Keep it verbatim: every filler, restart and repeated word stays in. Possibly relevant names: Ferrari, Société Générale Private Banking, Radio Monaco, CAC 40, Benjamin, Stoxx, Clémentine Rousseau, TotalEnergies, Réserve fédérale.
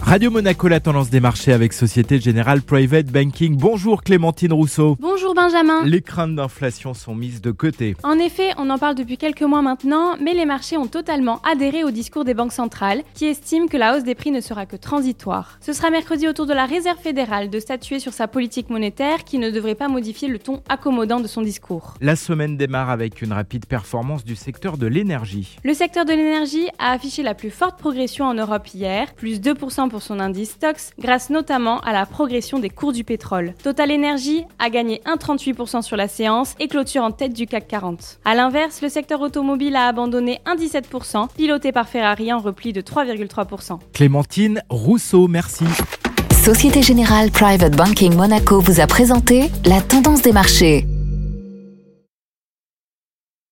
Radio Monaco, la tendance des marchés avec Société Générale Private Banking. Bonjour Clémentine Rousseau. Bonjour Benjamin. Les craintes d'inflation sont mises de côté. En effet, on en parle depuis quelques mois maintenant, mais les marchés ont totalement adhéré au discours des banques centrales, qui estiment que la hausse des prix ne sera que transitoire. Ce sera mercredi au tour de la Réserve fédérale de statuer sur sa politique monétaire, qui ne devrait pas modifier le ton accommodant de son discours. La semaine démarre avec une rapide performance du secteur de l'énergie. Le secteur de l'énergie a affiché la plus forte progression en Europe hier, plus deux pour cent pour pour son indice Stoxx, grâce notamment à la progression des cours du pétrole. TotalEnergies a gagné un virgule trente-huit pour cent sur la séance et clôture en tête du C A C quarante. A l'inverse, le secteur automobile a abandonné un virgule dix-sept pour cent, piloté par Ferrari en repli de trois virgule trois pour cent. Clémentine Rousseau, merci. Société Générale Private Banking Monaco vous a présenté la tendance des marchés.